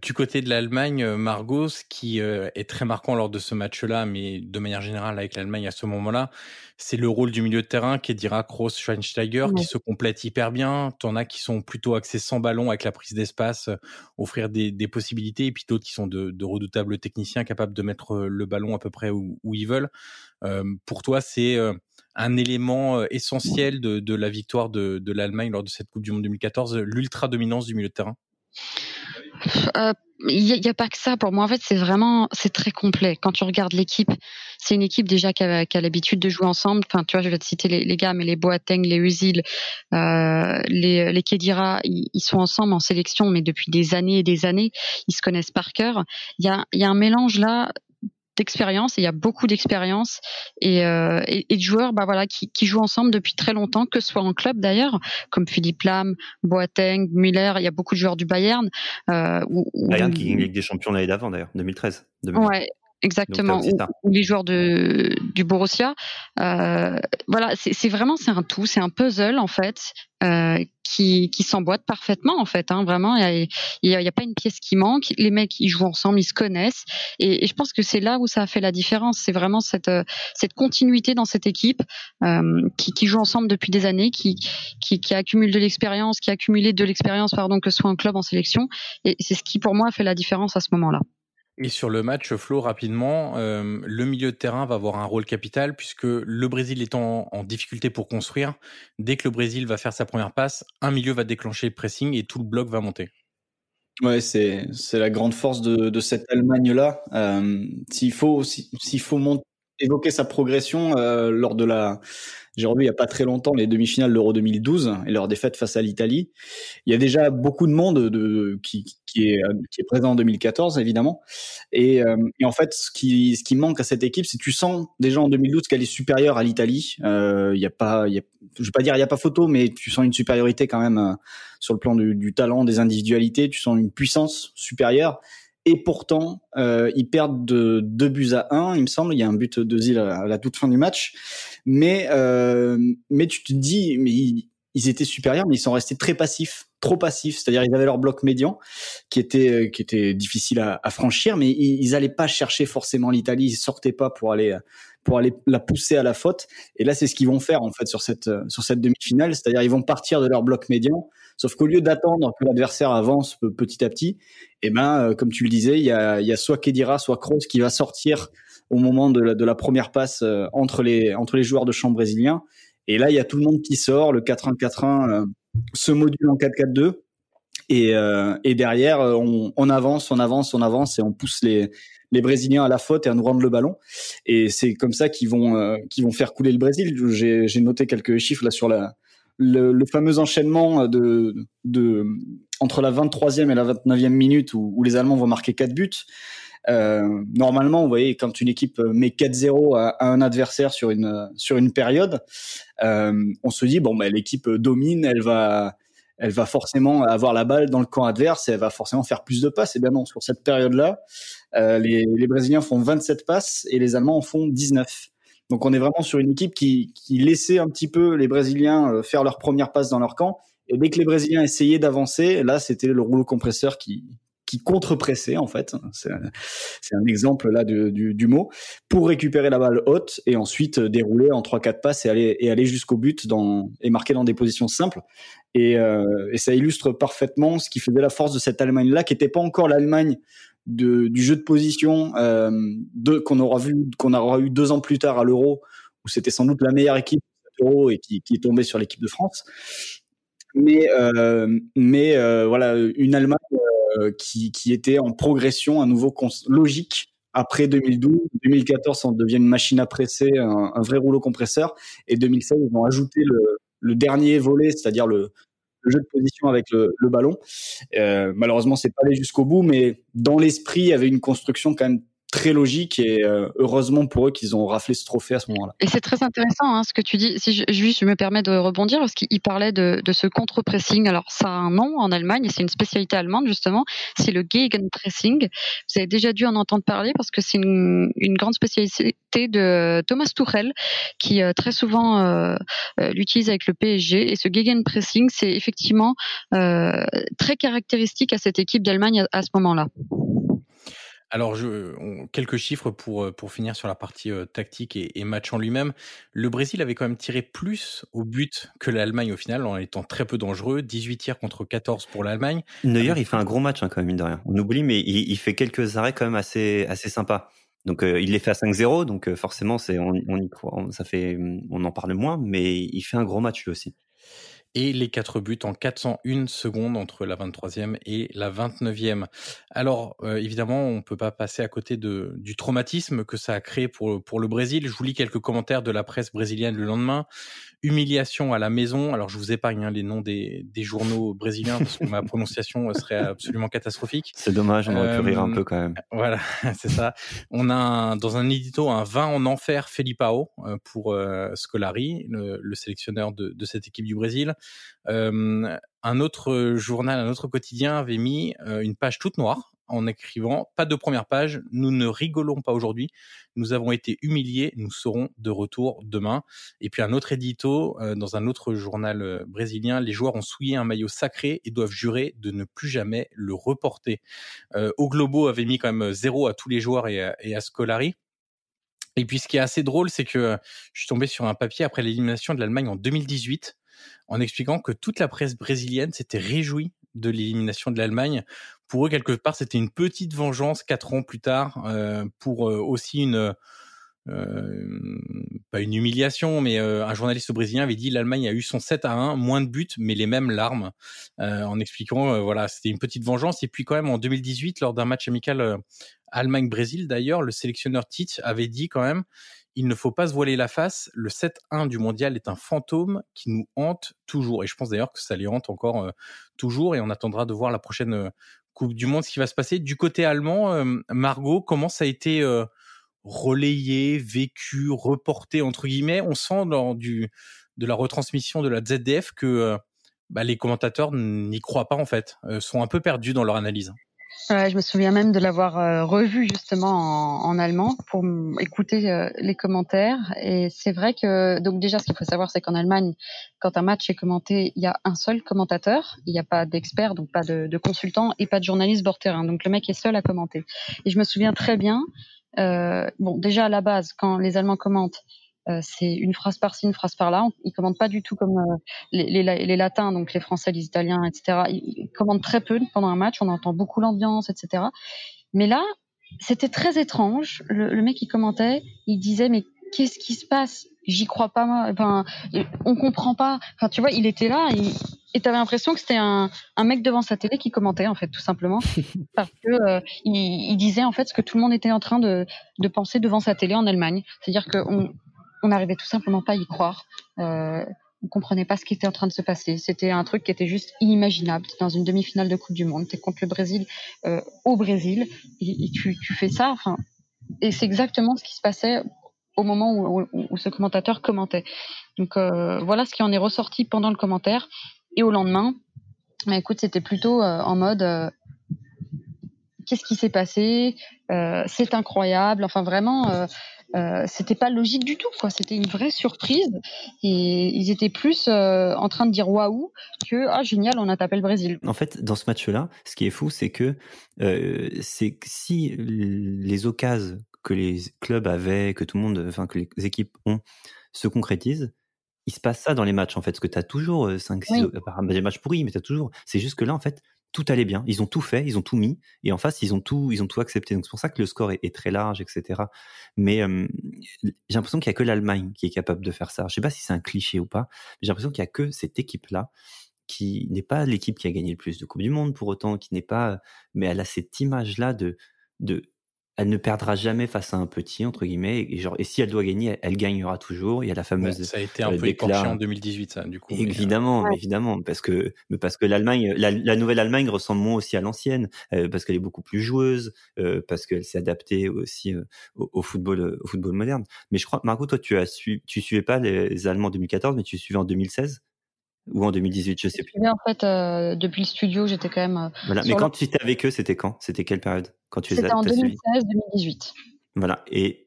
Du côté de l'Allemagne, Margot, ce qui est très marquant lors de ce match-là, mais de manière générale avec l'Allemagne à ce moment-là, c'est le rôle du milieu de terrain qui dira Kroos, Schweinsteiger, ouais. qui se complètent hyper bien. T'en as qui sont plutôt axés sans ballon avec la prise d'espace, offrir des, des possibilités, et puis d'autres qui sont de, de redoutables techniciens capables de mettre le ballon à peu près où, où ils veulent. Euh, pour toi, c'est un élément essentiel de, de la victoire de, de l'Allemagne lors de cette Coupe du Monde deux mille quatorze, l'ultra-dominance du milieu de terrain. Il euh, n'y a, y a pas que ça pour moi. En fait, c'est vraiment, c'est très complet. Quand tu regardes l'équipe, c'est une équipe déjà qui a, qui a l'habitude de jouer ensemble. Enfin, tu vois, je vais te citer les, les gars, mais les Boateng, les Özil, euh, les, les Khedira, ils, ils sont ensemble en sélection, mais depuis des années et des années, ils se connaissent par cœur. Il y a, il y a un mélange là d'expérience, et il y a beaucoup d'expérience et, euh, et, et de joueurs, bah voilà, qui, qui jouent ensemble depuis très longtemps, que ce soit en club d'ailleurs, comme Philipp Lahm, Boateng, Müller, il y a beaucoup de joueurs du Bayern. Euh, où, où... Bayern qui gagne Ligue des Champions l'année d'avant d'ailleurs, deux mille treize. deux mille treize. Ouais. Exactement, ou, ou les joueurs de, du Borussia. Euh, voilà, c'est, c'est vraiment, c'est un tout, c'est un puzzle en fait, euh, qui, qui s'emboîte parfaitement en fait. Hein, vraiment, il n'y a, a, a pas une pièce qui manque. Les mecs, ils jouent ensemble, ils se connaissent. Et, et je pense que c'est là où ça a fait la différence. C'est vraiment cette, cette continuité dans cette équipe euh, qui, qui joue ensemble depuis des années, qui, qui, qui accumule de l'expérience, qui a accumulé de l'expérience, pardon, que ce soit en club, en sélection. Et c'est ce qui, pour moi, a fait la différence à ce moment-là. Et sur le match, Flo, rapidement, euh, le milieu de terrain va avoir un rôle capital puisque le Brésil étant en, en difficulté pour construire, dès que le Brésil va faire sa première passe, un milieu va déclencher le pressing et tout le bloc va monter. Ouais, c'est, c'est la grande force de, de cette Allemagne-là. Euh, s'il faut, si, s'il faut monter, évoquer sa progression euh, lors de la... J'ai revu il n'y a pas très longtemps les demi-finales de l'Euro deux mille douze et leur défaite face à l'Italie. Il y a déjà beaucoup de monde de, de, qui, qui, est, qui est présent en deux mille quatorze, évidemment. Et, euh, et en fait, ce qui, ce qui manque à cette équipe, c'est que tu sens déjà en deux mille douze qu'elle est supérieure à l'Italie. Euh, y a pas, y a, je ne vais pas dire il n'y a pas photo, mais tu sens une supériorité quand même euh, sur le plan du, du talent, des individualités. Tu sens une puissance supérieure. Et pourtant, euh, ils perdent de deux buts à un, il me semble. Il y a un but d'Ozil à la toute fin du match. Mais, euh, mais tu te dis, mais ils, ils étaient supérieurs, mais ils sont restés très passifs, trop passifs. C'est-à-dire, ils avaient leur bloc médian qui était, qui était difficile à, à franchir, mais ils, ils allaient pas chercher forcément l'Italie. Ils sortaient pas pour aller, pour aller la pousser à la faute. Et là, c'est ce qu'ils vont faire, en fait, sur cette, sur cette demi-finale. C'est-à-dire, ils vont partir de leur bloc médian. Sauf qu'au lieu d'attendre que l'adversaire avance petit à petit, eh ben, euh, comme tu le disais, il y a, y a soit Khedira, soit Kroos qui va sortir au moment de la, de la première passe euh, entre, les, entre les joueurs de champ brésiliens. Et là, il y a tout le monde qui sort, le quatre un quatre un euh, se module en quatre quatre deux. Et, euh, et derrière, on, on avance, on avance, on avance et on pousse les, les Brésiliens à la faute et à nous rendre le ballon. Et c'est comme ça qu'ils vont, euh, qu'ils vont faire couler le Brésil. J'ai, j'ai noté quelques chiffres là sur la... Le, le fameux enchaînement de, de, entre la vingt-troisième et la vingt-neuvième minute où, où les Allemands vont marquer quatre buts, Euh, normalement, vous voyez, quand une équipe met quatre zéro à, à un adversaire sur une sur une période, euh, on se dit bon ben bah, l'équipe domine, elle va elle va forcément avoir la balle dans le camp adverse et elle va forcément faire plus de passes. Et bien non, sur cette période-là, euh, les, les Brésiliens font vingt-sept passes et les Allemands en font dix-neuf. Donc on est vraiment sur une équipe qui, qui laissait un petit peu les Brésiliens faire leur première passe dans leur camp. Et dès que les Brésiliens essayaient d'avancer, là c'était le rouleau compresseur qui, qui contre-pressait en fait. C'est, c'est un exemple là du, du, du mot. Pour récupérer la balle haute et ensuite dérouler en trois quatre passes et aller, et aller jusqu'au but dans, et marquer dans des positions simples. Et, euh, et ça illustre parfaitement ce qui faisait la force de cette Allemagne-là, qui n'était pas encore l'Allemagne de, du jeu de position euh, de, qu'on aura vu, qu'on aura eu deux ans plus tard à l'Euro, où c'était sans doute la meilleure équipe de l'Euro et qui, qui est tombée sur l'équipe de France. Mais, euh, mais euh, voilà, une Allemagne euh, qui, qui était en progression, à nouveau cons- logique. Après deux mille douze, deux mille quatorze, ça devient une machine à presser, un, un vrai rouleau compresseur. Et deux mille seize, ils ont ajouté le le dernier volet, c'est-à-dire le, le jeu de position avec le, le ballon. Euh, malheureusement, c'est pas allé jusqu'au bout, mais dans l'esprit, il y avait une construction quand même très logique et euh, heureusement pour eux qu'ils ont raflé ce trophée à ce moment-là. Et c'est très intéressant hein, ce que tu dis. Si je, je, je me permets de rebondir, parce qu'il parlait de, de ce contre-pressing. Alors ça a un nom en Allemagne et c'est une spécialité allemande justement, c'est le Gegenpressing. Vous avez déjà dû en entendre parler parce que c'est une, une grande spécialité de Thomas Tuchel qui euh, très souvent euh, l'utilise avec le P S G. Et ce Gegenpressing, c'est effectivement euh, très caractéristique à cette équipe d'Allemagne à, à ce moment-là. Alors, je, on, quelques chiffres pour, pour finir sur la partie euh, tactique et, et match en lui-même. Le Brésil avait quand même tiré plus au but que l'Allemagne au final, en étant très peu dangereux. dix-huit tirs contre quatorze pour l'Allemagne. Neuer, euh, il fait un gros match hein, quand même, mine de rien. On oublie, mais il, il fait quelques arrêts quand même assez, assez sympas. Donc, euh, il les fait à cinq zéro, donc euh, forcément, c'est, on, on y croit. On, ça fait, on en parle moins, mais il fait un gros match lui aussi. Et les quatre buts en quatre cent une secondes entre la vingt-troisième et la vingt-neuvième. Alors, euh, évidemment, on peut pas passer à côté de, du traumatisme que ça a créé pour, pour le Brésil. Je vous lis quelques commentaires de la presse brésilienne le lendemain. Humiliation à la maison. Alors, je vous épargne hein, les noms des, des journaux brésiliens parce que ma prononciation serait absolument catastrophique. C'est dommage, on aurait euh, pu rire un peu quand même. Voilà, c'est ça. On a un, dans un édito un vingt en enfer Felipao pour euh, Scolari, le, le sélectionneur de, de cette équipe du Brésil. Euh, un autre journal, un autre quotidien avait mis euh, une page toute noire en écrivant « Pas de première page, nous ne rigolons pas aujourd'hui, nous avons été humiliés, nous serons de retour demain ». Et puis un autre édito, euh, dans un autre journal euh, brésilien, « Les joueurs ont souillé un maillot sacré et doivent jurer de ne plus jamais le reporter euh, ». O Globo avait mis quand même zéro à tous les joueurs et à, et à Scolari. Et puis ce qui est assez drôle, c'est que je suis tombé sur un papier après l'élimination de l'Allemagne en deux mille dix-huit, en expliquant que toute la presse brésilienne s'était réjouie de l'élimination de l'Allemagne. Pour eux, quelque part, c'était une petite vengeance quatre ans plus tard euh, pour euh, aussi une... Euh, pas une humiliation, mais euh, un journaliste brésilien avait dit l'Allemagne a eu son sept à un, moins de buts, mais les mêmes larmes, euh, en expliquant, euh, voilà, c'était une petite vengeance. Et puis quand même, en deux mille dix-huit, lors d'un match amical euh, Allemagne-Brésil, d'ailleurs, le sélectionneur Tite avait dit quand même il ne faut pas se voiler la face, le sept un du mondial est un fantôme qui nous hante toujours. Et je pense d'ailleurs que ça les hante encore euh, toujours, et on attendra de voir la prochaine euh, Coupe du Monde, ce qui va se passer. Du côté allemand, euh, Margot, comment ça a été euh, relayé, vécu, reporté, entre guillemets? On sent dans du, de la retransmission de la Z D F que euh, bah, les commentateurs n'y croient pas en fait, euh, sont un peu perdus dans leur analyse. Ouais, je me souviens même de l'avoir euh, revu justement en, en allemand pour m- écouter euh, les commentaires. Et c'est vrai que, donc déjà, ce qu'il faut savoir, c'est qu'en Allemagne, quand un match est commenté, il y a un seul commentateur, il n'y a pas d'expert, donc pas de, de consultant et pas de journaliste bord terrain. Donc le mec est seul à commenter. Et je me souviens très bien, euh, bon, déjà à la base, quand les Allemands commentent, Euh, c'est une phrase par-ci, une phrase par-là. Ils commandent pas du tout comme euh, les, les, les Latins, donc les Français, les Italiens, et cetera. Ils commandent très peu pendant un match. On entend beaucoup l'ambiance, et cetera. Mais là, c'était très étrange. Le, le mec qui commentait, il disait mais qu'est-ce qui se passe ? J'y crois pas. Moi. Enfin, on comprend pas. Enfin, tu vois, il était là. Il... Et t'avais l'impression que c'était un, un mec devant sa télé qui commentait, en fait, tout simplement. Parce que, euh, il, il disait, en fait, ce que tout le monde était en train de, de penser devant sa télé en Allemagne. C'est-à-dire qu'on, on n'arrivait tout simplement pas à y croire. Euh, on comprenait pas ce qui était en train de se passer. C'était un truc qui était juste inimaginable. T'es dans une demi-finale de Coupe du Monde, t'es contre le Brésil euh, au Brésil, et, et tu, tu fais ça. Enfin, et c'est exactement ce qui se passait au moment où, où, où ce commentateur commentait. Donc euh, voilà ce qui en est ressorti pendant le commentaire. Et au lendemain, mais écoute, c'était plutôt euh, en mode euh, qu'est-ce qui s'est passé, euh, c'est incroyable. Enfin vraiment. Euh, Euh, c'était pas logique du tout, quoi. C'était une vraie surprise et ils étaient plus euh, en train de dire waouh que ah génial, on a tapé le Brésil. En fait, dans ce match-là, ce qui est fou, c'est que euh, c'est que si les occasions que les clubs avaient, que tout le monde, enfin que les équipes ont, se concrétisent, il se passe ça dans les matchs en fait. Parce que t'as toujours cinq, six, des matchs pourris, mais t'as toujours. C'est juste que là, en fait, tout allait bien. Ils ont tout fait, ils ont tout mis, et en face, ils ont tout, ils ont tout accepté. Donc c'est pour ça que le score est, est très large, et cetera. Mais euh, j'ai l'impression qu'il y a que l'Allemagne qui est capable de faire ça. Je sais pas si c'est un cliché ou pas, mais j'ai l'impression qu'il y a que cette équipe-là qui n'est pas l'équipe qui a gagné le plus de Coupe du Monde pour autant, qui n'est pas, mais elle a cette image-là de, de, elle ne perdra jamais face à un petit entre guillemets. Et genre, et si elle doit gagner, elle, elle gagnera toujours. Il y a la fameuse. Ouais, ça a été un euh, peu écorché en deux mille dix-huit, ça, du coup. Évidemment, mais... évidemment, parce que parce que l'Allemagne, la, la nouvelle Allemagne ressemble moins aussi à l'ancienne, euh, parce qu'elle est beaucoup plus joueuse, euh, parce qu'elle s'est adaptée aussi euh, au, au football, euh, au football moderne. Mais je crois, Margot, toi, tu as su, tu suivais pas les Allemands en deux mille quatorze, mais tu suivais en deux mille seize. Ou en deux mille dix-huit, je sais plus. En fait, euh, depuis le studio, j'étais quand même. Euh, voilà. Mais quand le... tu étais avec eux, c'était quand? C'était quelle période? Quand tu C'était les as, en deux mille seize deux mille dix-huit. Voilà. Et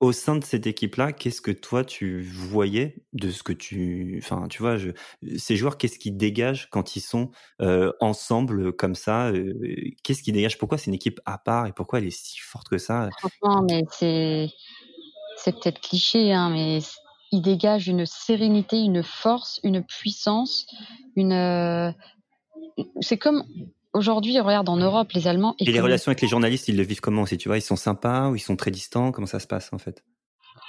au sein de cette équipe-là, qu'est-ce que toi tu voyais de ce que tu, enfin, tu vois, je... ces joueurs, qu'est-ce qu'ils dégagent quand ils sont euh, ensemble comme ça? euh, Qu'est-ce qu'ils dégagent? Pourquoi c'est une équipe à part et pourquoi elle est si forte que ça? Franchement, mais c'est, c'est peut-être cliché, hein, mais. Il dégage une sérénité, une force, une puissance, une. C'est comme aujourd'hui, regarde en Europe, les Allemands. Et les relations avec les journalistes, ils le vivent comment aussi, tu vois? Ils sont sympas ou ils sont très distants? Comment ça se passe en fait?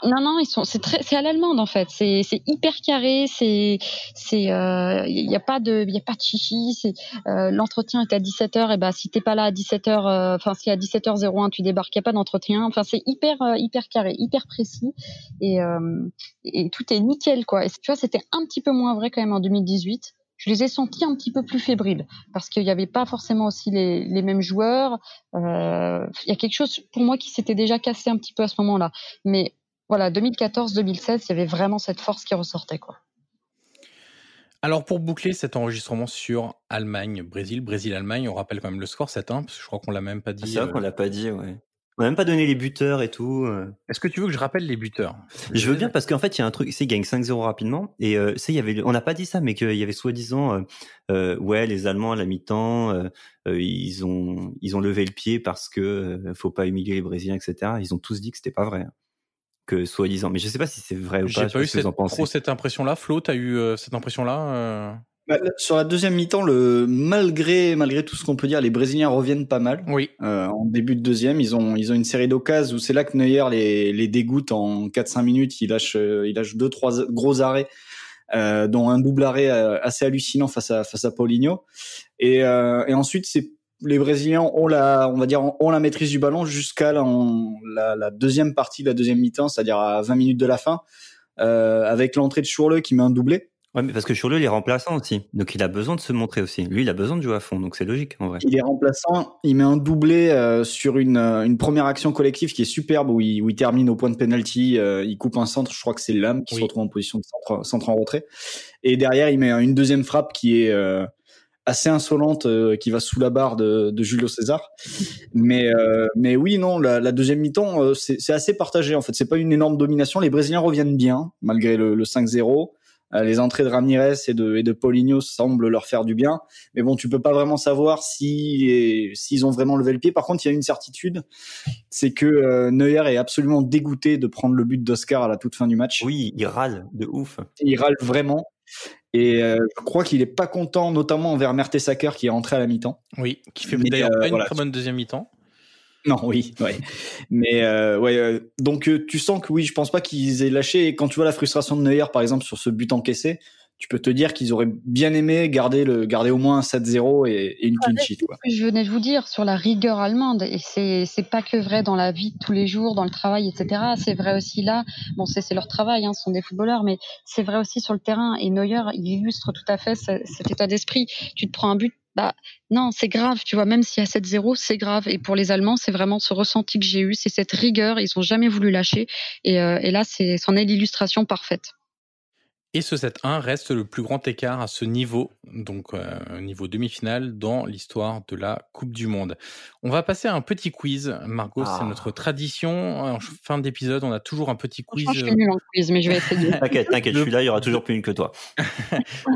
Non, non, ils sont. C'est très. C'est à l'allemande en fait. C'est. C'est hyper carré. C'est. C'est. Il euh, y a pas de. Il y a pas de chichi. C'est. Euh, l'entretien est à dix-sept heures. Et ben si t'es pas là à dix-sept heures, enfin euh, si à dix-sept heures zéro un tu débarques, y a pas d'entretien. Enfin c'est hyper euh, hyper carré, hyper précis. Et euh, et tout est nickel quoi. Et tu vois, c'était un petit peu moins vrai quand même en deux mille dix-huit. Je les ai sentis un petit peu plus fébriles parce qu'il n'y avait pas forcément aussi les, les mêmes joueurs. Euh, il y a quelque chose pour moi qui s'était déjà cassé un petit peu à ce moment-là, mais voilà, deux mille quatorze deux mille seize, il y avait vraiment cette force qui ressortait, quoi. Alors, pour boucler cet enregistrement sur Allemagne-Brésil, Brésil-Allemagne, on rappelle quand même le score sept un, parce que je crois qu'on l'a même pas dit. C'est vrai euh... qu'on l'a pas dit, ouais. On n'a même pas donné les buteurs et tout. Est-ce que tu veux que je rappelle les buteurs? Je veux bien, parce qu'en fait, il y a un truc, c'est qu'ils gagnent cinq zéro rapidement. Et euh, ça, il y avait, on n'a pas dit ça, mais qu'il y avait soi-disant, euh, euh, ouais, les Allemands à la mi-temps, euh, ils ont, ils ont levé le pied parce que euh, faut pas humilier les Brésiliens, et cetera. Ils ont tous dit que c'était pas vrai. Que soi-disant, mais je sais pas si c'est vrai ou j'ai pas. J'ai pas eu cette, trop cette impression-là. Flo, t'as eu euh, cette impression-là euh... bah, sur la deuxième mi-temps, le malgré malgré tout ce qu'on peut dire, les Brésiliens reviennent pas mal. Oui. Euh, en début de deuxième, ils ont ils ont une série d'occasions où c'est là que Neuer les les dégoûte en quatre cinq minutes. Il lâche il lâche deux trois gros arrêts, euh, dont un double arrêt assez hallucinant face à face à Paulinho. Et euh, et ensuite c'est les Brésiliens ont la, on va dire, ont la maîtrise du ballon jusqu'à la, on, la, la deuxième partie de la deuxième mi-temps, c'est-à-dire à vingt minutes de la fin, euh, avec l'entrée de Schurrle qui met un doublé. Ouais, mais parce que Schurrle, il est remplaçant aussi. Donc, il a besoin de se montrer aussi. Lui, il a besoin de jouer à fond. Donc, c'est logique, en vrai. Il est remplaçant. Il met un doublé, euh, sur une, une première action collective qui est superbe où il, où il termine au point de penalty. Euh, il coupe un centre. Je crois que c'est Lahm qui oui. se retrouve en position de centre, centre en retrait. Et derrière, il met une deuxième frappe qui est, euh, assez insolente euh, qui va sous la barre de, de Julio César, mais euh, mais oui non la, la deuxième mi-temps euh, c'est, c'est assez partagé en fait, c'est pas une énorme domination, les Brésiliens reviennent bien malgré le, le cinq zéro, euh, les entrées de Ramirez et de et de Paulinho semblent leur faire du bien, mais bon tu peux pas vraiment savoir si et, s'ils ont vraiment levé le pied. Par contre il y a une certitude, c'est que euh, Neuer est absolument dégoûté de prendre le but d'Oscar à la toute fin du match. Oui, il râle de ouf, il râle vraiment. Et euh, je crois qu'il est pas content, notamment envers Mertesacker qui est entré à la mi-temps. Oui, qui fait mais d'ailleurs euh, pas une voilà. très bonne deuxième mi-temps. Non, oui, ouais. Mais euh, ouais, euh, donc euh, tu sens que oui, je pense pas qu'ils aient lâché. Et quand tu vois la frustration de Neuer, par exemple, sur ce but encaissé, tu peux te dire qu'ils auraient bien aimé garder, le, garder au moins un sept zéro et, et une clean sheet. Quoi. Je venais de vous dire sur la rigueur allemande, et c'est, c'est pas que vrai dans la vie de tous les jours, dans le travail, et cetera. C'est vrai aussi là, bon, c'est, c'est leur travail, hein, ce sont des footballeurs, mais c'est vrai aussi sur le terrain. Et Neuer, il illustre tout à fait ce, cet état d'esprit. Tu te prends un but, bah non, c'est grave, tu vois, même s'il y a sept zéro, c'est grave. Et pour les Allemands, c'est vraiment ce ressenti que j'ai eu, c'est cette rigueur, ils n'ont jamais voulu lâcher. Et, euh, et là, c'est, c'en est l'illustration parfaite. Et ce sept un reste le plus grand écart à ce niveau, donc euh, niveau demi-finale, dans l'histoire de la Coupe du Monde. On va passer à un petit quiz, Margot, ah. c'est notre tradition. En fin d'épisode, on a toujours un petit quiz. Je suis nul en quiz, mais je vais essayer. T'inquiète, t'inquiète, de... je suis là, il y aura toujours plus une que toi.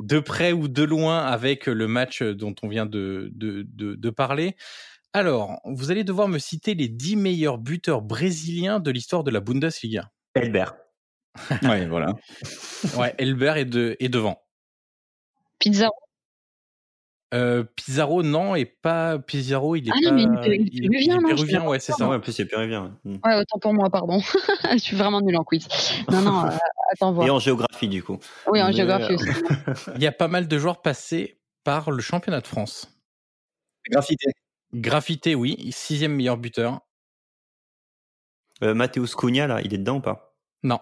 De près ou de loin avec le match dont on vient de, de, de, de parler. Alors, vous allez devoir me citer les dix meilleurs buteurs brésiliens de l'histoire de la Bundesliga. Elbert. Ouais, voilà. Ouais, Elbert est, de, est devant. Pizarro euh, Pizarro, non, et pas. Pizarro, il est ah, pas. Ah, mais il, il, il, il est péruvien, non, ouais, c'est ça. Ouais, en plus, c'est péruvien. Ouais, ouais, autant pour moi, pardon. Je suis vraiment nul en quiz. Non, non, euh, attends, voir. Et en géographie, du coup. Oui, en mais... géographie aussi. Il y a pas mal de joueurs passés par le championnat de France. Graffité. Graffité, oui. Sixième meilleur buteur. Euh, Matheus Cunha, là, il est dedans ou pas? Non.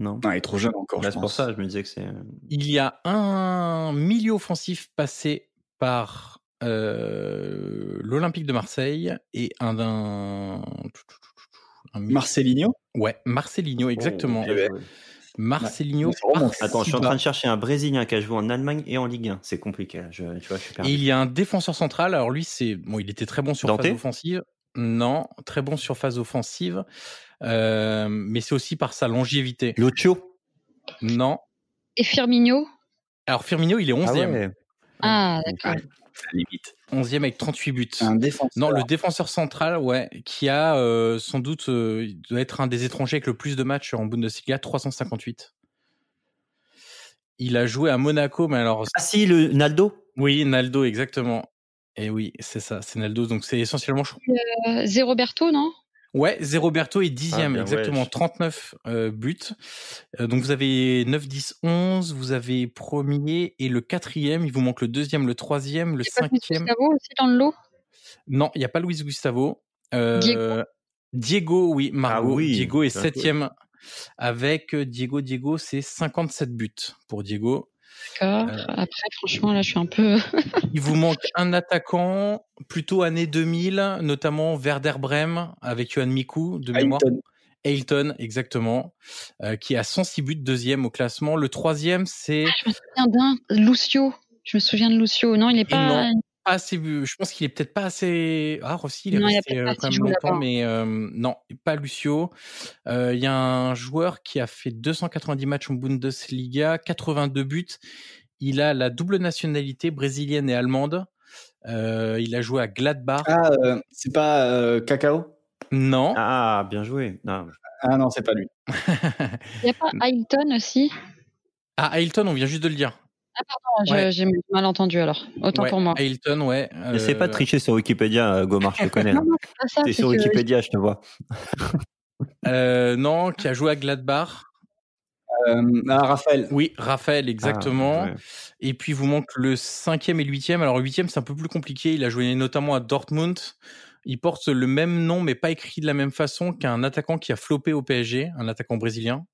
Non. non, il est trop jeune encore. Là, je c'est pense. Pour ça, je me disais que c'est. Il y a un milieu offensif passé par euh, l'Olympique de Marseille et un d'un. Marcelinho. Ouais, Marcelinho, exactement. Oh, ouais. Marcelinho. Ouais. Attends, je suis en train de chercher un Brésilien qui a joué en Allemagne et en Ligue un. C'est compliqué. Je, tu vois, je suis perdu. Et il y a un défenseur central. Alors lui, c'est bon, il était très bon sur Dante. Phase offensive. Non, très bon sur phase offensive, euh, mais c'est aussi par sa longévité. Lucio ? Non. Et Firmino ? Alors Firmino, il est onzième. Ah, ouais. ah d'accord. Limite. onzième avec trente-huit buts. Un défenseur. Non, le défenseur central, ouais, qui a euh, sans doute, euh, il doit être un des étrangers avec le plus de matchs en Bundesliga, trois cent cinquante-huit. Il a joué à Monaco, mais alors. Ah si, le Naldo ? Oui, Naldo, exactement. Et oui, c'est ça, c'est Naldo, donc c'est essentiellement... Euh, Zé Roberto, non ? Ouais, Zé Roberto est dixième, ah, exactement, ouais. trente-neuf euh, buts. Euh, donc vous avez neuf, dix, onze, vous avez premier et le quatrième, il vous manque le deuxième, le troisième, le cinquième... Il n'y a pas Luis Gustavo aussi dans le lot ? Non, il n'y a pas Luis Gustavo. Euh, Diego Diego, oui, Margot. Ah oui, Diego est septième avec Diego, Diego, c'est cinquante-sept buts pour Diego. D'accord. Euh, Après, franchement, là, je suis un peu. Il vous manque un attaquant, plutôt année deux mille, notamment Werder Bremen avec Johan Miku de mémoire. Ailton, exactement, euh, qui a cent six buts, deuxième au classement. Le troisième, c'est. Ah, je me souviens d'un Lucio. Je me souviens de Lucio. Non, il est pas. Non, pas assez. Je pense qu'il est peut-être pas assez. Ah, aussi, il est non, resté il euh, quand même longtemps, mais euh, non, pas Lucio. Il euh, y a un joueur qui a fait deux cent quatre-vingt-dix matchs en Bundesliga, quatre-vingt-deux buts. Il a la double nationalité brésilienne et allemande. Euh, il a joué à Gladbach. Ah, euh, c'est pas euh, Cacao ? Non. Ah, bien joué. Non. Ah non, c'est pas lui. Il n'y a pas Ailton aussi ? Ah, Ailton, on vient juste de le dire. Ah pardon, ouais. j'ai, j'ai mal entendu alors. Autant ouais. pour moi. Ailton, ouais. Euh... C'est pas tricher sur Wikipédia, Gomar, je te connais. Non, non, c'est pas ça. T'es sur que... Wikipédia, je te vois. euh, non, qui a joué à Gladbach. Euh, ah, Raphaël. Oui, Raphaël, exactement. Ah, ouais. Et puis, vous manque le cinquième et le huitième. Alors, le huitième, c'est un peu plus compliqué. Il a joué notamment à Dortmund. Il porte le même nom, mais pas écrit de la même façon qu'un attaquant qui a flopé au P S G, un attaquant brésilien.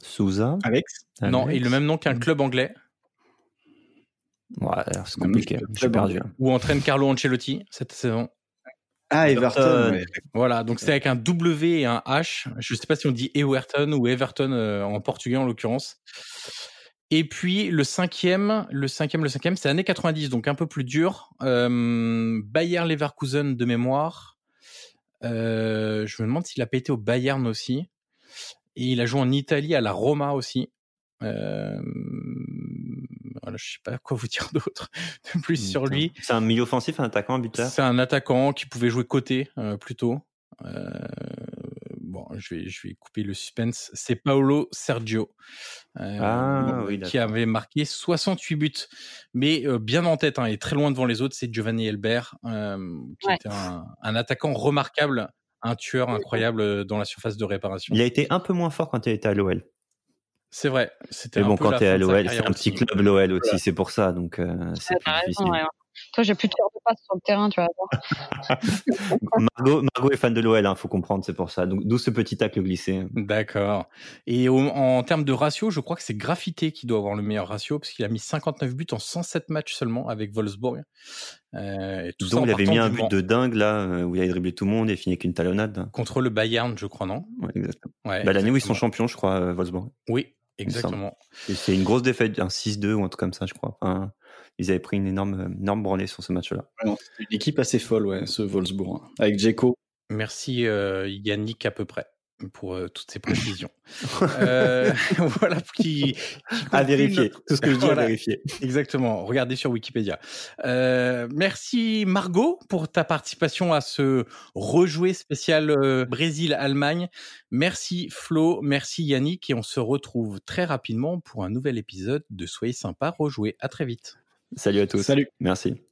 Souza. Alex. Non, Alex. Et le même nom qu'un club anglais. Ouais, c'est compliqué. Je suis perdu. Ou entraîne Carlo Ancelotti cette saison. Ah, Everton. Everton ouais. Voilà, donc c'est avec un W et un H. Je ne sais pas si on dit Everton ou Everton euh, en portugais en l'occurrence. Et puis le cinquième, le cinquième, le cinquième, c'est années quatre-vingt-dix, donc un peu plus dur. Euh, Bayer Leverkusen de mémoire. Euh, je me demande s'il a pété au Bayern aussi. Et il a joué en Italie à la Roma aussi. Euh... Voilà, je sais pas quoi vous dire d'autre de plus Putain. Sur lui. C'est un milieu offensif, un attaquant, un buteur. C'est un attaquant qui pouvait jouer côté euh, plutôt. Euh, bon, je vais je vais couper le suspense. C'est Paolo Sergio euh, ah, oui, qui avait marqué soixante-huit buts, mais euh, bien en tête hein, et très loin devant les autres. C'est Giovanni Elbert, euh, qui ouais. était un, un attaquant remarquable, un tueur incroyable dans la surface de réparation. Il a été un peu moins fort quand il était à l'O L. C'est vrai. C'était mais bon, un peu quand t'es à l'O L, c'est un petit club, l'O L aussi, ouais. C'est pour ça. Donc, euh, c'est ouais, plus raison, difficile. Ouais. Toi, j'ai plus de faire de passe sur le terrain, tu vois. Margot, Margot est fan de l'O L, il hein, faut comprendre, c'est pour ça. Donc, d'où ce petit tacle glissé. D'accord. Et au, en termes de ratio, je crois que c'est Graffité qui doit avoir le meilleur ratio, parce qu'il a mis cinquante-neuf buts en cent sept matchs seulement avec Wolfsburg. Euh, et tout Donc, ça il avait mis un but grand. de dingue, là, où il avait dribblé tout le monde et fini avec une talonnade. Contre le Bayern, je crois, non ? Oui, exactement. Ouais, bah, l'année exactement. où ils sont champions, je crois, Wolfsburg. Oui, exactement. Et c'est une grosse défaite, un six deux ou un truc comme ça, je crois. Enfin, ils avaient pris une énorme, énorme branlée sur ce match-là. Ouais, c'est une équipe assez folle, ouais, ce Wolfsburg, hein. Avec Dzeko. Merci euh, Yannick à peu près pour euh, toutes ces précisions. euh, voilà qui, qui à vérifier. Notre... Tout ce que je dis voilà. à vérifier. Exactement. Regardez sur Wikipédia. Euh, merci Margot pour ta participation à ce rejoué spécial euh, Brésil-Allemagne. Merci Flo, merci Yannick et on se retrouve très rapidement pour un nouvel épisode de Soyez sympa, rejoué. À très vite. Salut à tous. Salut. Merci.